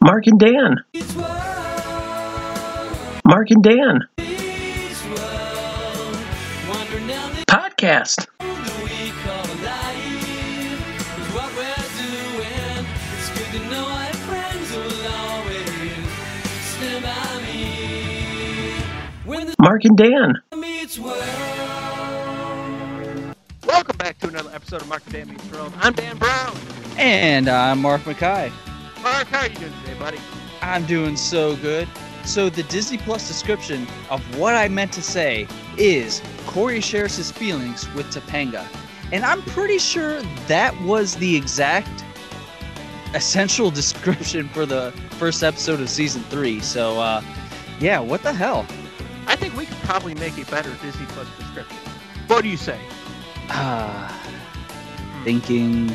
Mark and Dan. Podcast. Mark and Dan. Welcome back to another episode of Mark and Dan Meets World. I'm Dan Brown. And I'm Mark McKay. Mark, how are you doing today, buddy? I'm doing so good. So the Disney Plus description of what I meant to say is Corey shares his feelings with Topanga. And I'm pretty sure that was the exact essential description for the first episode of Season 3. So, yeah, what the hell? I think we could probably make a better Disney Plus description. What do you say? Thinking.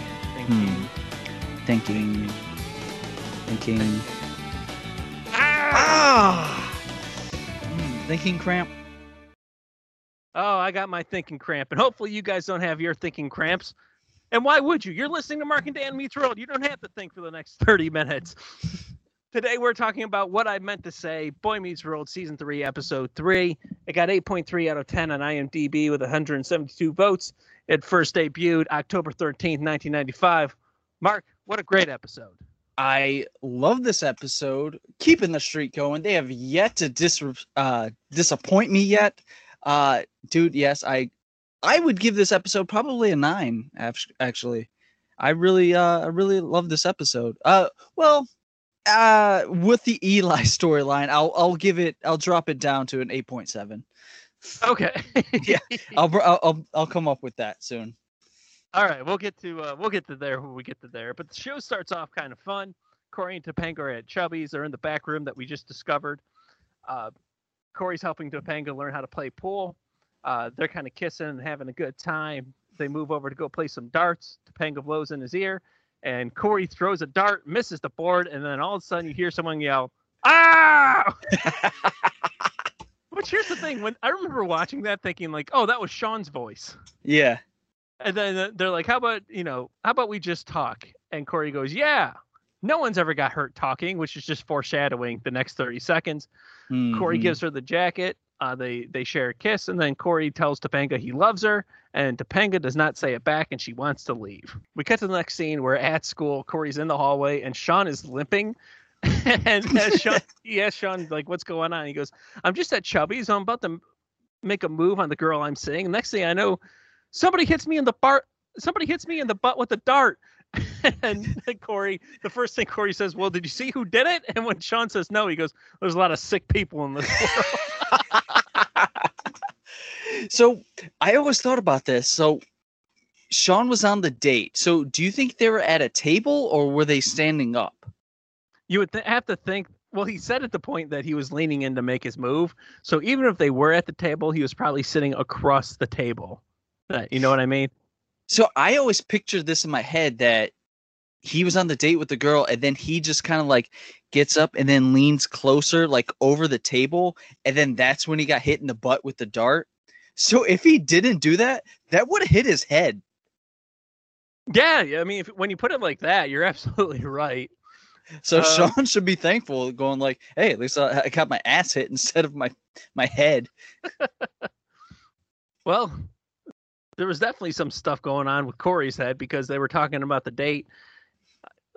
Thinking cramp. Oh, I got my thinking cramp, and hopefully you guys don't have your thinking cramps. And why would you? You're listening to Mark and Dan Meets World. You don't have to think for the next 30 minutes. Today we're talking about what I meant to say, Boy Meets World, Season 3, Episode 3. It got 8.3 out of 10 on IMDB with 172 votes. It first debuted October 13th, 1995. Mark, what a great episode. I love this episode. Keeping the streak going. They have yet to disappoint me yet. Dude, yes, I would give this episode probably a 9, actually. I really love this episode. With the Eli storyline, I'll drop it down to an 8.7. Okay. Yeah, I'll come up with that soon. All right, we'll get to there when we get to there. But the show starts off kind of fun. Corey and Topanga are at Chubbies. They're in the back room that we just discovered. Corey's helping Topanga learn how to play pool. They're kind of kissing and having a good time. They move over to go play some darts. Topanga blows in his ear. And Corey throws a dart, misses the board, and then all of a sudden you hear someone yell, "Ah!" Which, here's the thing. When I remember watching that thinking, like, oh, that was Sean's voice. Yeah. And then they're like, how about we just talk? And Corey goes, yeah. No one's ever got hurt talking, which is just foreshadowing the next 30 seconds. Mm-hmm. Corey gives her the jacket. They share a kiss, and then Corey tells Topanga he loves her, and Topanga does not say it back, and she wants to leave. We cut to the next scene. We're at school. Corey's in the hallway, and Sean is limping. And he asks Sean, like, what's going on? He goes, I'm just at Chubby's. I'm about to make a move on the girl I'm seeing. Next thing I know, somebody hits me in the butt with a dart. And Corey, the first thing Corey says, well, did you see who did it? And when Sean says no, he goes, there's a lot of sick people in this world. So I always thought about this. So Sean was on the date. So do you think they were at a table or were they standing up? You would have to think. Well, he said at the point that he was leaning in to make his move. So even if they were at the table, he was probably sitting across the table. You know what I mean? So I always pictured this in my head that he was on the date with the girl and then he just kind of like gets up and then leans closer like over the table. And then that's when he got hit in the butt with the dart. So if he didn't do that, that would have hit his head. Yeah. I mean, when you put it like that, you're absolutely right. So Sean should be thankful going like, hey, at least I got my ass hit instead of my head. Well, there was definitely some stuff going on with Corey's head because they were talking about the date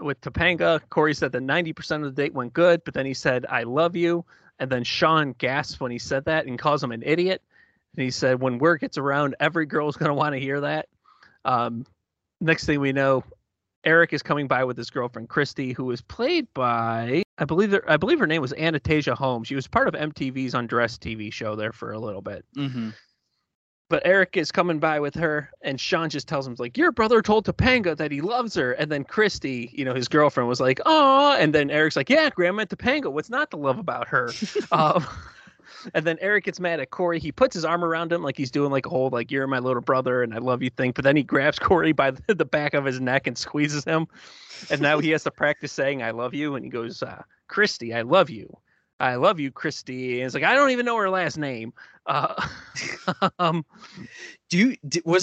with Topanga. Corey said that 90% of the date went good, but then he said, I love you. And then Sean gasps when he said that and calls him an idiot. And he said, when word gets around, every girl's going to want to hear that. Next thing we know, Eric is coming by with his girlfriend, Christy, who was played by, I believe her name was Anastasia Holmes. She was part of MTV's Undressed TV show there for a little bit. Mm-hmm. But Eric is coming by with her, and Sean just tells him, like, your brother told Topanga that he loves her. And then Christy, you know, his girlfriend, was like, oh. And then Eric's like, yeah, Grandma Topanga, what's not to love about her? And then Eric gets mad at Corey. He puts his arm around him like he's doing like a whole, like, you're my little brother and I love you thing. But then he grabs Corey by the back of his neck and squeezes him. And now he has to practice saying, I love you. And he goes, Christy, I love you. I love you, Christy. And it's like, I don't even know her last name. Was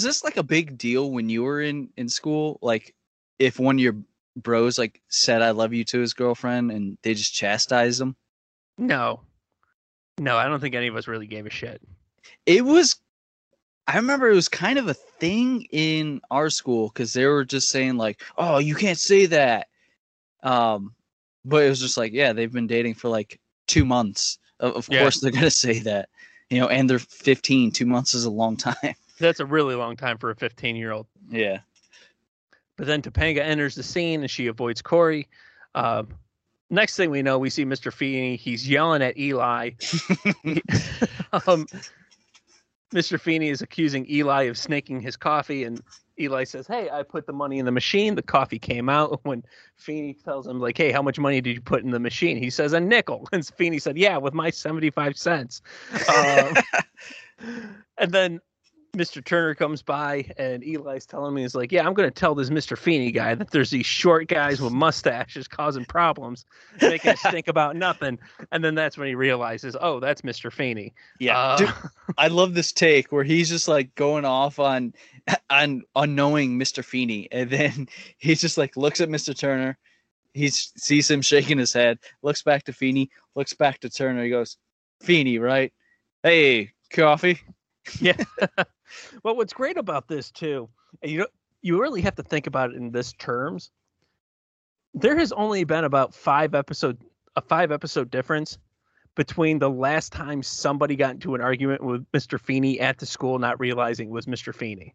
this like a big deal when you were in school? Like if one of your bros like said I love you to his girlfriend and they just chastised him? No, I don't think any of us really gave a shit. I remember it was kind of a thing in our school because they were just saying like, oh, you can't say that. But it was just like, yeah, they've been dating for like 2 months. Of course they're going to say that, you know, and they're 15. 2 months is a long time. That's a really long time for a 15-year-old. Yeah. But then Topanga enters the scene and she avoids Corey. Next thing we know, we see Mr. Feeny. He's yelling at Eli. Mr. Feeny is accusing Eli of snaking his coffee, and Eli says, hey, I put the money in the machine. The coffee came out. When Feeny tells him, like, hey, how much money did you put in the machine? He says, a nickel. And Feeny said, yeah, with my 75 cents. And then Mr. Turner comes by, and Eli's telling me, he's like, yeah, I'm going to tell this Mr. Feeny guy that there's these short guys with mustaches causing problems, making us think about nothing. And then that's when he realizes, oh, that's Mr. Feeny. Yeah. Dude, I love this take where he's just like going off on knowing Mr. Feeny. And then he's just like looks at Mr. Turner. He sees him shaking his head, looks back to Feeny, looks back to Turner. He goes, Feeny, right? Hey, coffee. Yeah. Well, what's great about this too, and you really have to think about it in this terms. There has only been about a five episode difference between the last time somebody got into an argument with Mr. Feeny at the school, not realizing it was Mr. Feeny.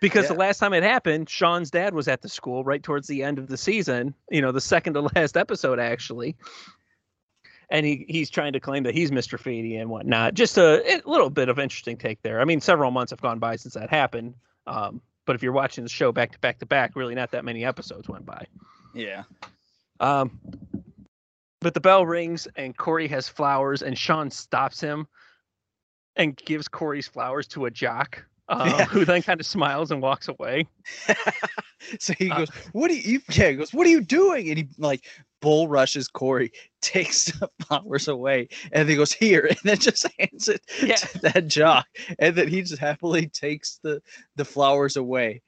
Because the last time it happened, Sean's dad was at the school right towards the end of the season, you know, the second to last episode actually. And he's trying to claim that he's Mr. Feeny and whatnot. Just a little bit of interesting take there. I mean, several months have gone by since that happened. But if you're watching the show back to back to back, really not that many episodes went by. Yeah. But the bell rings and Corey has flowers and Sean stops him and gives Corey's flowers to a jock who then kind of smiles and walks away. So he goes, what are you doing? And he like bull rushes Corey, takes the flowers away, and he goes, here, and then just hands it to that jock. And then he just happily takes the flowers away.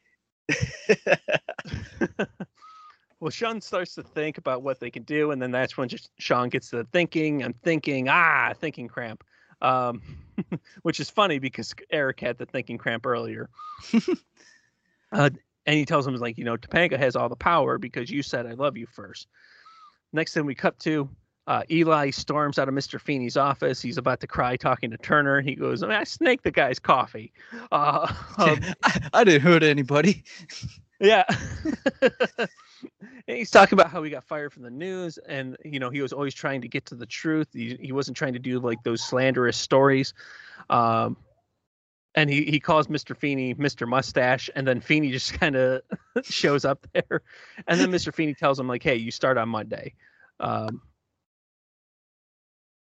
Well, Sean starts to think about what they can do, and then that's when Sean gets to thinking. I'm thinking, thinking cramp. Which is funny because Eric had the thinking cramp earlier. And he tells him, like, you know, Topanga has all the power because you said I love you first. Next thing we cut to, Eli storms out of Mr. Feeney's office. He's about to cry talking to Turner. He goes, I snaked the guy's coffee. I didn't hurt anybody. Yeah. And he's talking about how he got fired from the news. And, you know, he was always trying to get to the truth. He wasn't trying to do, like, those slanderous stories. And he calls Mr. Feeny Mr. Mustache, and then Feeny just kind of shows up there. And then Mr. Feeny tells him, like, hey, you start on Monday.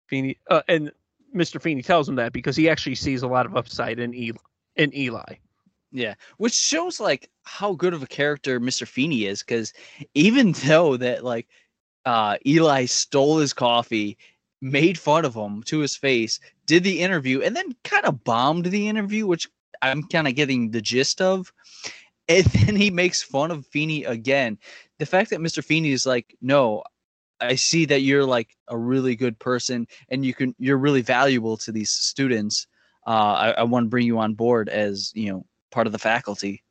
Feeny, and Mr. Feeny tells him that because he actually sees a lot of upside in Eli. Yeah, which shows, like, how good of a character Mr. Feeny is, because even though that, like, Eli stole his coffee, made fun of him to his face, did the interview, and then kind of bombed the interview, which I'm kind of getting the gist of. And then he makes fun of Feeny again. The fact that Mr. Feeny is like, no, I see that you're like a really good person and you're really valuable to these students. I want to bring you on board as, you know, part of the faculty.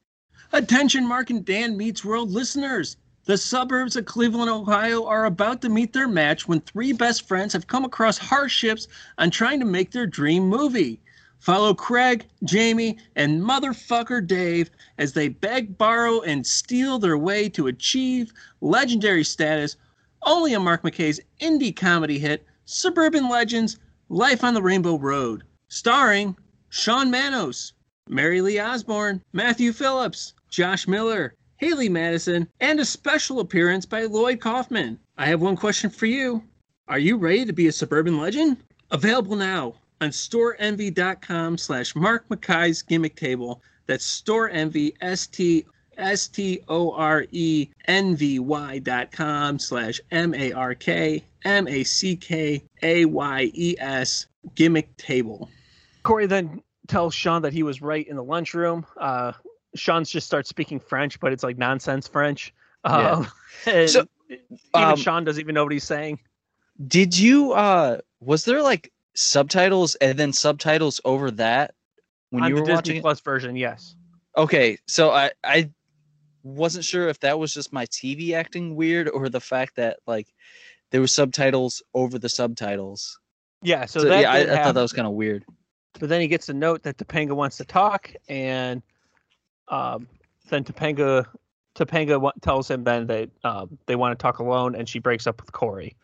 Attention, Mark and Dan Meets World listeners. The suburbs of Cleveland, Ohio are about to meet their match when three best friends have come across hardships on trying to make their dream movie. Follow Craig, Jamie, and motherfucker Dave as they beg, borrow, and steal their way to achieve legendary status only on Mark McKay's indie comedy hit, Suburban Legends: Life on the Rainbow Road, starring Sean Manos, Mary Lee Osborne, Matthew Phillips, Josh Miller, Haley Madison, and a special appearance by Lloyd Kaufman. I have one question for you. Are you ready to be a suburban legend? Available now on storeenvy.com/Mark McKay's Gimmick Table. That's storeenvy, storeenvy.com/MarkMackays Gimmick Table. Corey then tells Sean that he was right in the lunchroom. Sean's just starts speaking French, but it's like nonsense French. So, even Sean doesn't even know what he's saying. Did you, was there like subtitles and then subtitles over that when you were watching it? On the Disney Plus version, yes. Okay, so I wasn't sure if that was just my TV acting weird or the fact that like there were subtitles over the subtitles. Yeah, so that I thought that was kind of weird. But then he gets a note that Topanga wants to talk, and then Topanga tells him then that they want to talk alone, and she breaks up with Corey.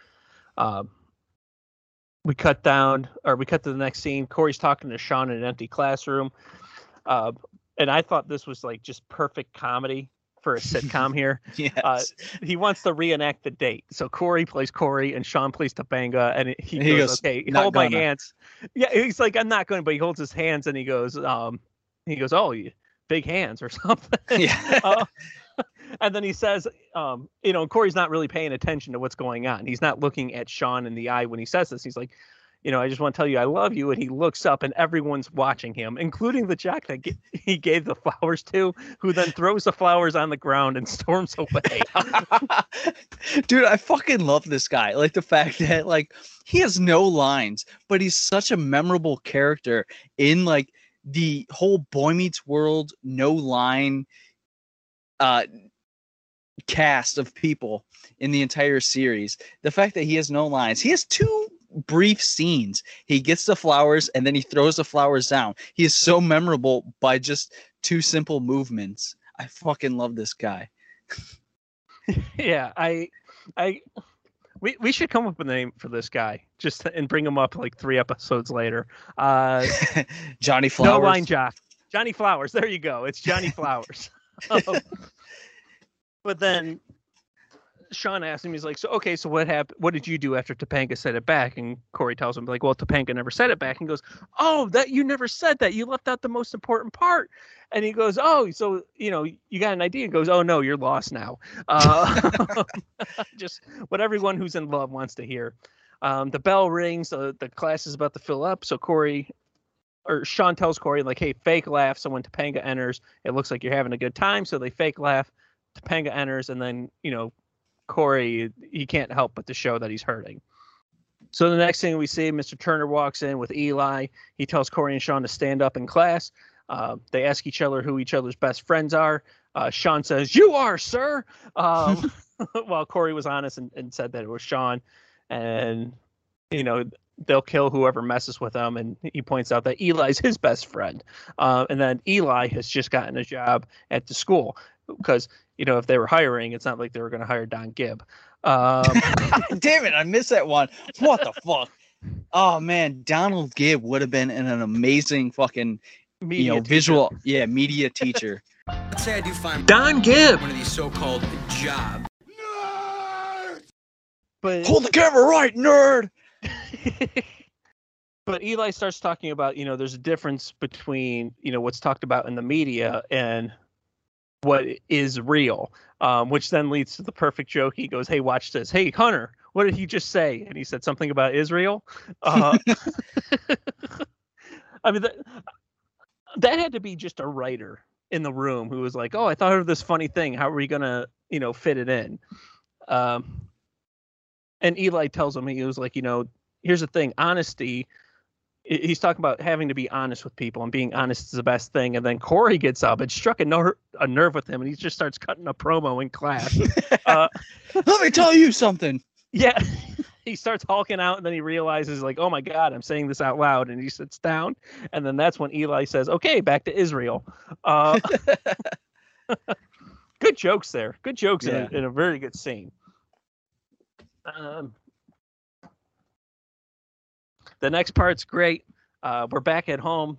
We cut to the next scene. Corey's talking to Sean in an empty classroom. And I thought this was like just perfect comedy for a sitcom here. Yes. He wants to reenact the date. So Corey plays Corey and Sean plays Topanga. And he goes, okay, hold my hands. Yeah. He's like, I'm not going, but he holds his hands and he goes, oh, you big hands or something. Yeah. And then he says, Corey's not really paying attention to what's going on. He's not looking at Sean in the eye when he says this. He's like, I just want to tell you I love you. And he looks up and everyone's watching him, including the jack that he gave the flowers to, who then throws the flowers on the ground and storms away. Dude, I fucking love this guy. Like the fact that like he has no lines, but he's such a memorable character in like the whole Boy Meets World no line cast of people in the entire series. The fact that he has no lines, he has two brief scenes. He gets the flowers and then he throws the flowers down. He is so memorable by just two simple movements. I fucking love this guy. Yeah, we should come up with a name for this guy and bring him up like 3 episodes later. Johnny Flowers. No line Jock. Johnny Flowers. There you go. It's Johnny Flowers. But then Sean asked him, he's like, so what happened? What did you do after Topanga said it back? And Corey tells him, like, well, Topanga never said it back. And goes, oh, that you never said that. You left out the most important part. And he goes, oh, so, you got an idea. And goes, oh, no, you're lost now. Just what everyone who's in love wants to hear. The bell rings. The class is about to fill up. So Sean tells Corey, like, hey, fake laugh. So when Topanga enters, it looks like you're having a good time. So they fake laugh. Topanga enters, and then, Corey, he can't help but to show that he's hurting. So the next thing we see, Mr. Turner walks in with Eli. He tells Corey and Sean to stand up in class. They ask each other who each other's best friends are. Sean says, you are, sir. While Corey was honest and said that it was Sean. And, they'll kill whoever messes with them. And he points out that Eli's his best friend. And then Eli has just gotten a job at the school because, if they were hiring, it's not like they were going to hire Don Gibb. Damn it. I missed that one. What the fuck? Oh, man. Donald Gibb would have been an amazing fucking visual. Yeah. Media teacher. Let's say I do find Don Gibb. One of these so-called jobs. Nerd! But hold the camera right, nerd. But Eli starts talking about, there's a difference between, what's talked about in the media and what is real, which then leads to the perfect joke. He goes, hey, watch this. Hey, Hunter, what did he just say? And he said something about Israel. I mean, that had to be just a writer in the room who was like, oh, I thought of this funny thing. How are we going to, fit it in? And Eli tells him, he was like, here's the thing, honesty. He's talking about having to be honest with people, and being honest is the best thing. And then Corey gets up and struck a nerve with him, and he just starts cutting a promo in class. Let me tell you something. Yeah. He starts hulking out, and then he realizes, like, oh, my God, I'm saying this out loud. And he sits down. And then that's when Eli says, okay, back to Israel. Good jokes there. Good jokes in a very good scene. The next part's great. We're back at home.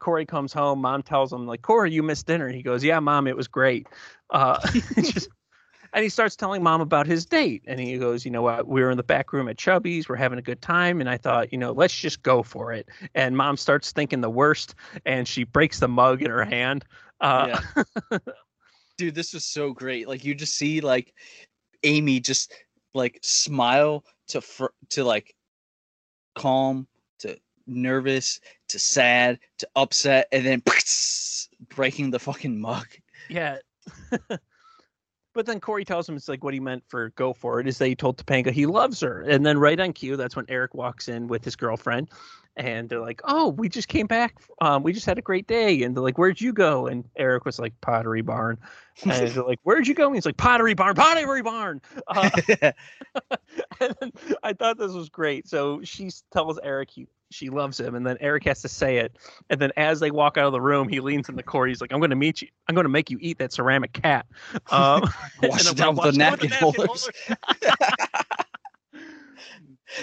Corey comes home. Mom tells him, like, Corey, you missed dinner. He goes, yeah, Mom, it was great. And he starts telling Mom about his date. And he goes, we were in the back room at Chubbies. We're having a good time. And I thought, let's just go for it. And Mom starts thinking the worst. And she breaks the mug in her hand. Dude, this was so great. Like, you just see, like, Amy just, like, smile to, like, calm to nervous to sad to upset, and then breaking the fucking mug. Yeah. But then Corey tells him it's like what he meant for go for it is that he told Topanga he loves her. And then right on cue, that's when Eric walks in with his girlfriend, and they're like, oh, we just came back. We just had a great day. And they're like, where'd you go? And Eric was like, Pottery Barn. And they're like, where'd you go? And he's like, Pottery Barn. And then I thought this was great. So she tells Eric she loves him, and then Eric has to say it. And then as they walk out of the room, he leans in the corner. He's like, I'm going to meet you. I'm going to make you eat that ceramic cat. Wash it down with the napkin holders.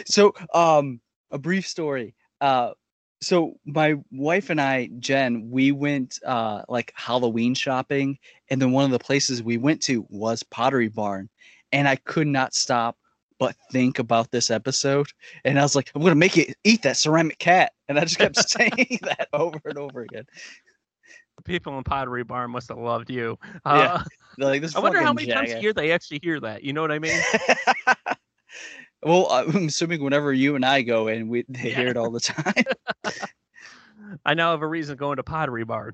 So a brief story. So my wife and I, Jen, we went like Halloween shopping. And then one of the places we went to was Pottery Barn. And I could not stop but think about this episode. And I was like, I'm going to make you eat that ceramic cat. And I just kept saying that over and over again. The people in Pottery Barn must have loved you. Yeah. Like, this I wonder how many times a year they actually hear that. You know what I mean? Well, I'm assuming whenever you and I go in, they hear it all the time. I now have a reason going to Pottery Barn.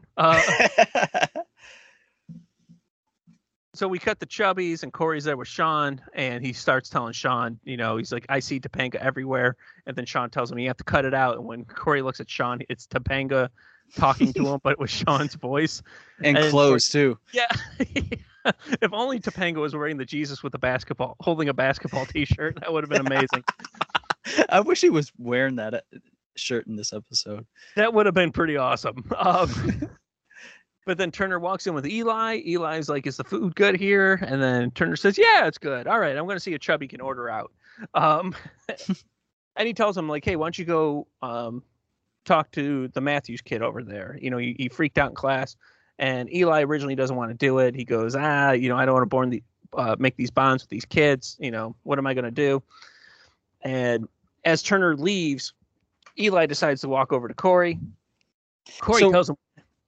So we cut the Chubbies, and Corey's there with Sean, and he starts telling Sean, you know, he's like, I see Topanga everywhere. And then Sean tells him, you have to cut it out. And when Corey looks at Sean, it's Topanga talking to him, but with Sean's voice. And clothes, too. Yeah. If only Topanga was wearing the Jesus with a basketball, holding a basketball T-shirt, that would have been amazing. I wish he was wearing that shirt in this episode. That would have been pretty awesome. But then Turner walks in with Eli. Eli's like, is the food good here? And then Turner says, yeah, it's good. All right, I'm going to see a Chubby can order out. And he tells him, like, hey, why don't you go talk to the Matthews kid over there? You know, he freaked out in class. And Eli originally doesn't want to do it. He goes, you know, I don't want to make these bonds with these kids. You know, what am I going to do? And as Turner leaves, Eli decides to walk over to Corey. Corey tells him.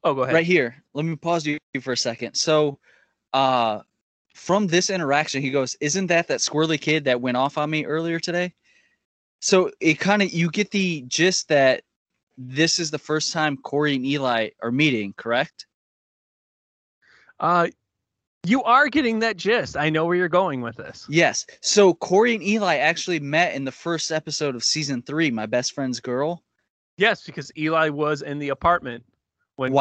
Oh, go ahead. Right here. Let me pause you for a second. So from this interaction, he goes, isn't that squirrely kid that went off on me earlier today? So it kind of, you get the gist that this is the first time Corey and Eli are meeting, correct? You are getting that gist. I know where you're going with this. Yes. So Corey and Eli actually met in the first episode of season 3, My Best Friend's Girl. Yes, because Eli was in the apartment when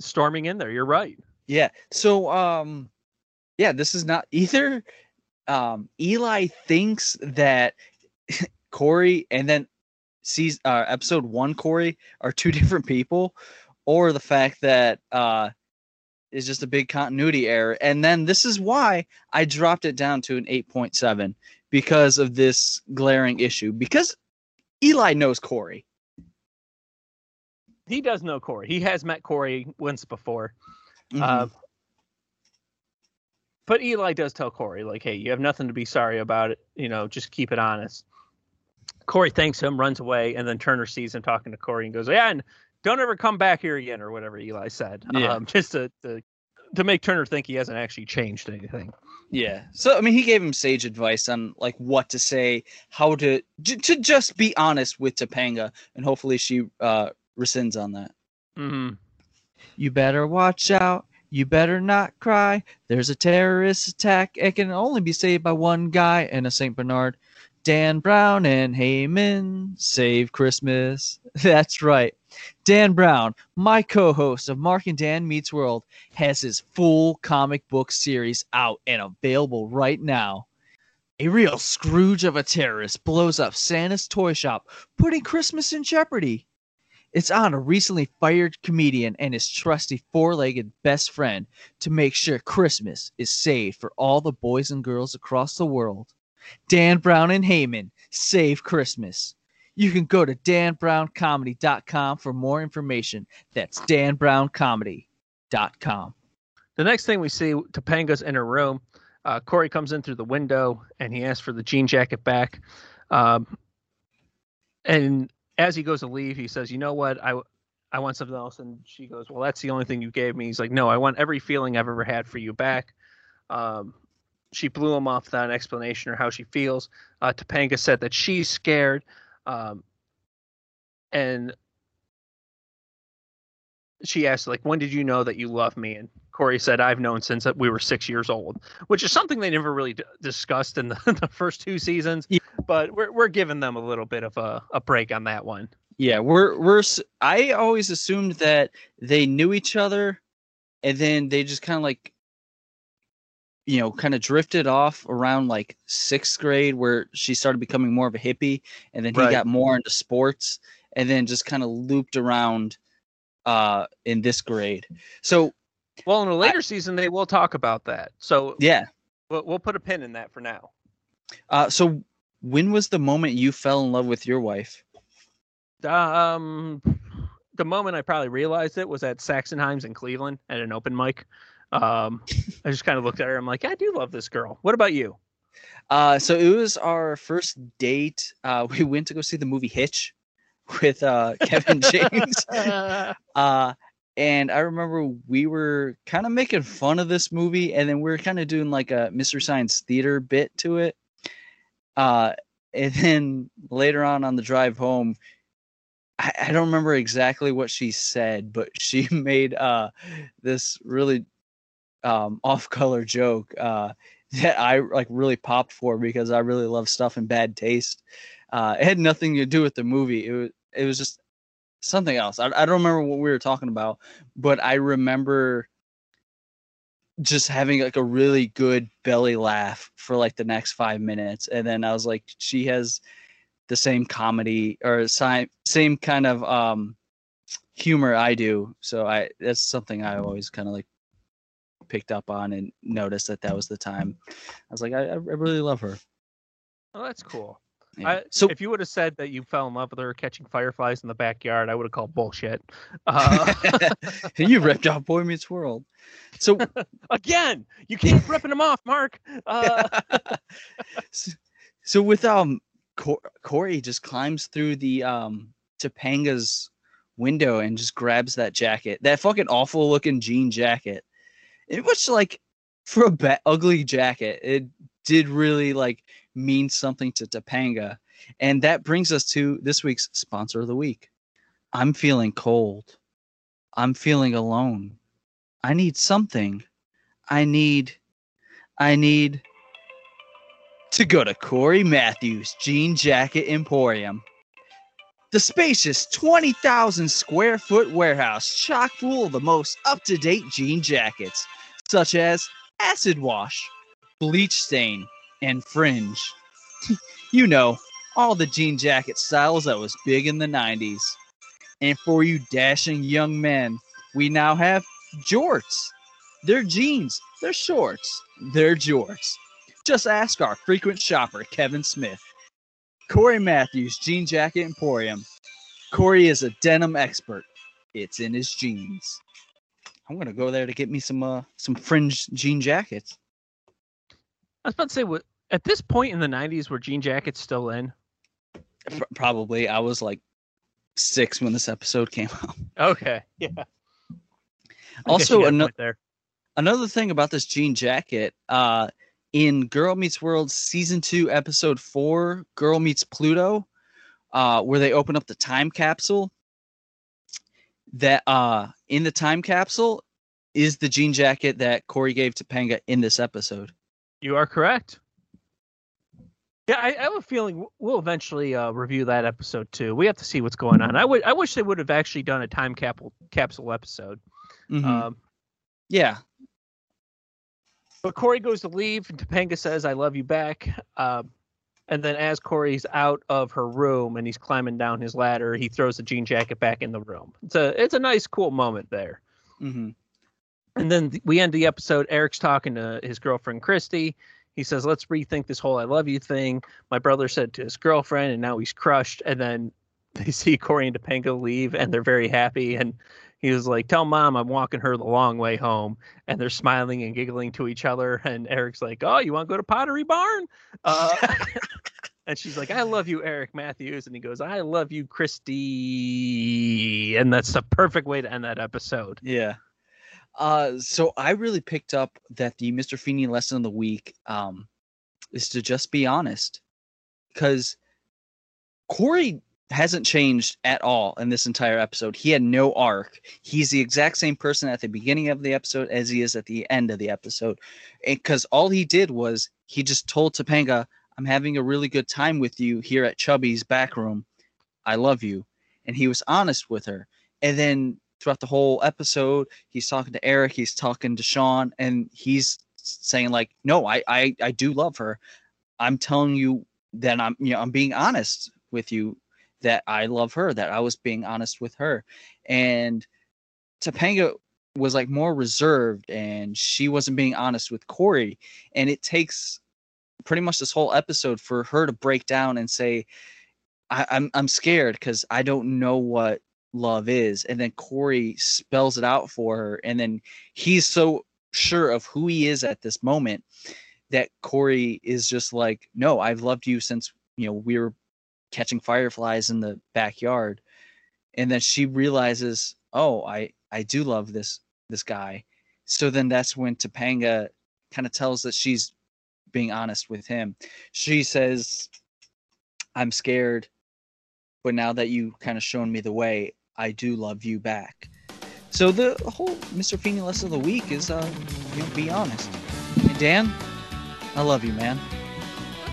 storming in there. You're right. Yeah. So, this is not either. Eli thinks that Corey and then sees episode 1 Corey are two different people, or the fact that is just a big continuity error. And then this is why I dropped it down to an 8.7, because of this glaring issue, because Eli knows Corey. He does know Corey. He has met Corey once before. Mm-hmm. But Eli does tell Corey, like, hey, you have nothing to be sorry about it. You know, just keep it honest. Corey thanks him, runs away, and then Turner sees him talking to Corey and goes, yeah, and don't ever come back here again, or whatever Eli said. Yeah. Just to make Turner think he hasn't actually changed anything. Yeah. So, I mean, he gave him sage advice on, like, what to say, how to just be honest with Topanga, and hopefully she rescinds on that. Mm-hmm. You better watch out. You better not cry. There's a terrorist attack. It can only be saved by one guy and a St. Bernard. Dan Brown and Heyman save Christmas. That's right. Dan Brown, my co-host of Mark and Dan Meets World, has his full comic book series out and available right now. A real Scrooge of a terrorist blows up Santa's toy shop, putting Christmas in jeopardy. It's on a recently fired comedian and his trusty four-legged best friend to make sure Christmas is saved for all the boys and girls across the world. Dan Brown and Heyman save Christmas. You can go to danbrowncomedy.com for more information. That's danbrowncomedy.com. The next thing we see, Topanga's in her room. Corey comes in through the window, and he asks for the jean jacket back. And as he goes to leave, he says, you know what? I want something else. And she goes, well, that's the only thing you gave me. He's like, no, I want every feeling I've ever had for you back. She blew him off without an explanation or how she feels. Topanga said that she's scared. And she asked, like, when did you know that you love me? And Corey said, I've known since we were 6 years old, which is something they never really discussed in the first two seasons. Yeah. But we're giving them a little bit of a break on that one. Yeah, we're. I always assumed that they knew each other, and then they just kind of like, you know, kind of drifted off around like sixth grade, where she started becoming more of a hippie, and then he got more into sports, and then just kind of looped around in this grade. So. Well, in a later season, they will talk about that. So yeah, we'll put a pin in that for now. So when was the moment you fell in love with your wife? The moment I probably realized it was at Sachsenheim's in Cleveland at an open mic. I just kind of looked at her. I'm like, I do love this girl. What about you? So it was our first date. We went to go see the movie Hitch with Kevin James. And I remember we were kind of making fun of this movie, and then we were kind of doing like a Mystery Science Theater bit to it. And then later on the drive home, I don't remember exactly what she said, but she made this really off-color joke that I like really popped for, because I really love stuff in bad taste. It had nothing to do with the movie. It was just something else. I don't remember what we were talking about, but I remember just having like a really good belly laugh for like the next 5 minutes. And then I was like, she has the same comedy or same kind of humor I do. So that's something I always kind of like picked up on and noticed that was the time. I was like, I really love her. Oh, that's cool. Yeah. So if you would have said that you fell in love with her catching fireflies in the backyard, I would have called bullshit. You ripped off Boy Meets World. So again, you keep ripping them off, Mark. So with Corey just climbs through the Topanga's window and just grabs that jacket, that fucking awful looking jean jacket. It was like, for a ugly jacket, it did really like mean something to Topanga. And that brings us to this week's sponsor of the week. I'm feeling cold. I'm feeling alone. I need something. I need to go to Corey Matthews Jean Jacket Emporium. The spacious 20,000 square foot warehouse chock full of the most up-to-date jean jackets, such as acid wash, bleach stain, and fringe. You know, all the jean jacket styles that was big in the 90s. And for you dashing young men, we now have jorts. They're jeans, they're shorts, they're jorts. Just ask our frequent shopper, Kevin Smith. Corey Matthews Jean Jacket Emporium. Corey is a denim expert. It's in his jeans. I'm going to go there to get me some fringe jean jackets. I was about to say, at this point in the 90s, were jean jackets still in? Probably. I was like 6 when this episode came out. Okay. Yeah. Also, another thing about this jean jacket, in Girl Meets World Season 2, Episode 4, Girl Meets Pluto, where they open up the time capsule, that in the time capsule is the jean jacket that Corey gave Topanga in this episode. You are correct. Yeah, I have a feeling we'll eventually review that episode too. We have to see what's going on. I wish they would have actually done a time capsule episode. Mm-hmm. Yeah. But Corey goes to leave, and Topanga says, I love you back. And then as Corey's out of her room and he's climbing down his ladder, he throws the jean jacket back in the room. It's a nice, cool moment there. Mm-hmm. And then we end the episode. Eric's talking to his girlfriend, Christy. He says, let's rethink this whole I love you thing. My brother said to his girlfriend, and now he's crushed. And then they see Corey and Topanga leave, and they're very happy. And he was like, tell mom I'm walking her the long way home. And they're smiling and giggling to each other. And Eric's like, oh, you want to go to Pottery Barn? And she's like, I love you, Eric Matthews. And he goes, I love you, Christy. And that's the perfect way to end that episode. Yeah. So I really picked up that the Mr. Feeny lesson of the week is to just be honest, because Corey hasn't changed at all in this entire episode. He had no arc. He's the exact same person at the beginning of the episode as he is at the end of the episode. Because all he did was he just told Topanga, I'm having a really good time with you here at Chubby's back room. I love you. And he was honest with her. And then throughout the whole episode, he's talking to Eric, he's talking to Sean, and he's saying like, no, I do love her. I'm telling you that I'm being honest with you. That I love her, that I was being honest with her. And Topanga was like more reserved and she wasn't being honest with Corey. And it takes pretty much this whole episode for her to break down and say, I'm scared because I don't know what love is. And then Corey spells it out for her. And then he's so sure of who he is at this moment that Corey is just like, no, I've loved you since, we were catching fireflies in the backyard. And then she realizes, oh, I do love this guy. So then that's when Topanga kind of tells that she's being honest with him. She says, I'm scared, but now that you kind of shown me the way, I do love you back. So the whole Mr. Feeny lesson of the week is be honest. And Dan, I love you, man.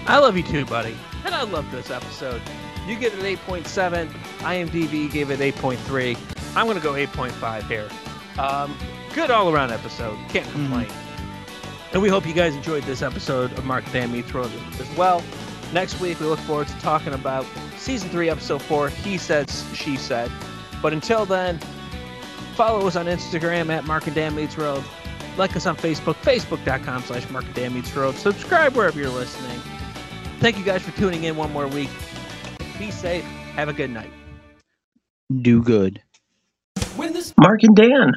I love you too, buddy. And I love this episode. You give it an 8.7. IMDb gave it 8.3. I'm going to go 8.5 here. Good all-around episode. Can't complain. And we hope you guys enjoyed this episode of Mark and Dan Meets World as well. Next week, we look forward to talking about Season 3, Episode 4, He Said, She Said. But until then, follow us on Instagram at Mark and Dan Meets World. Like us on Facebook, facebook.com/Mark and Dan Meets World. Subscribe wherever you're listening. Thank you guys for tuning in one more week. Be safe. Have a good night. Do good. Mark and Dan.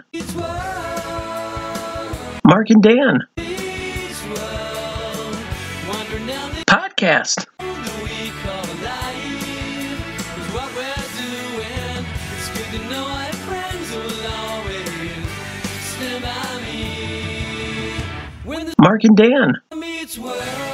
Mark and Dan. Podcast. Mark and Dan.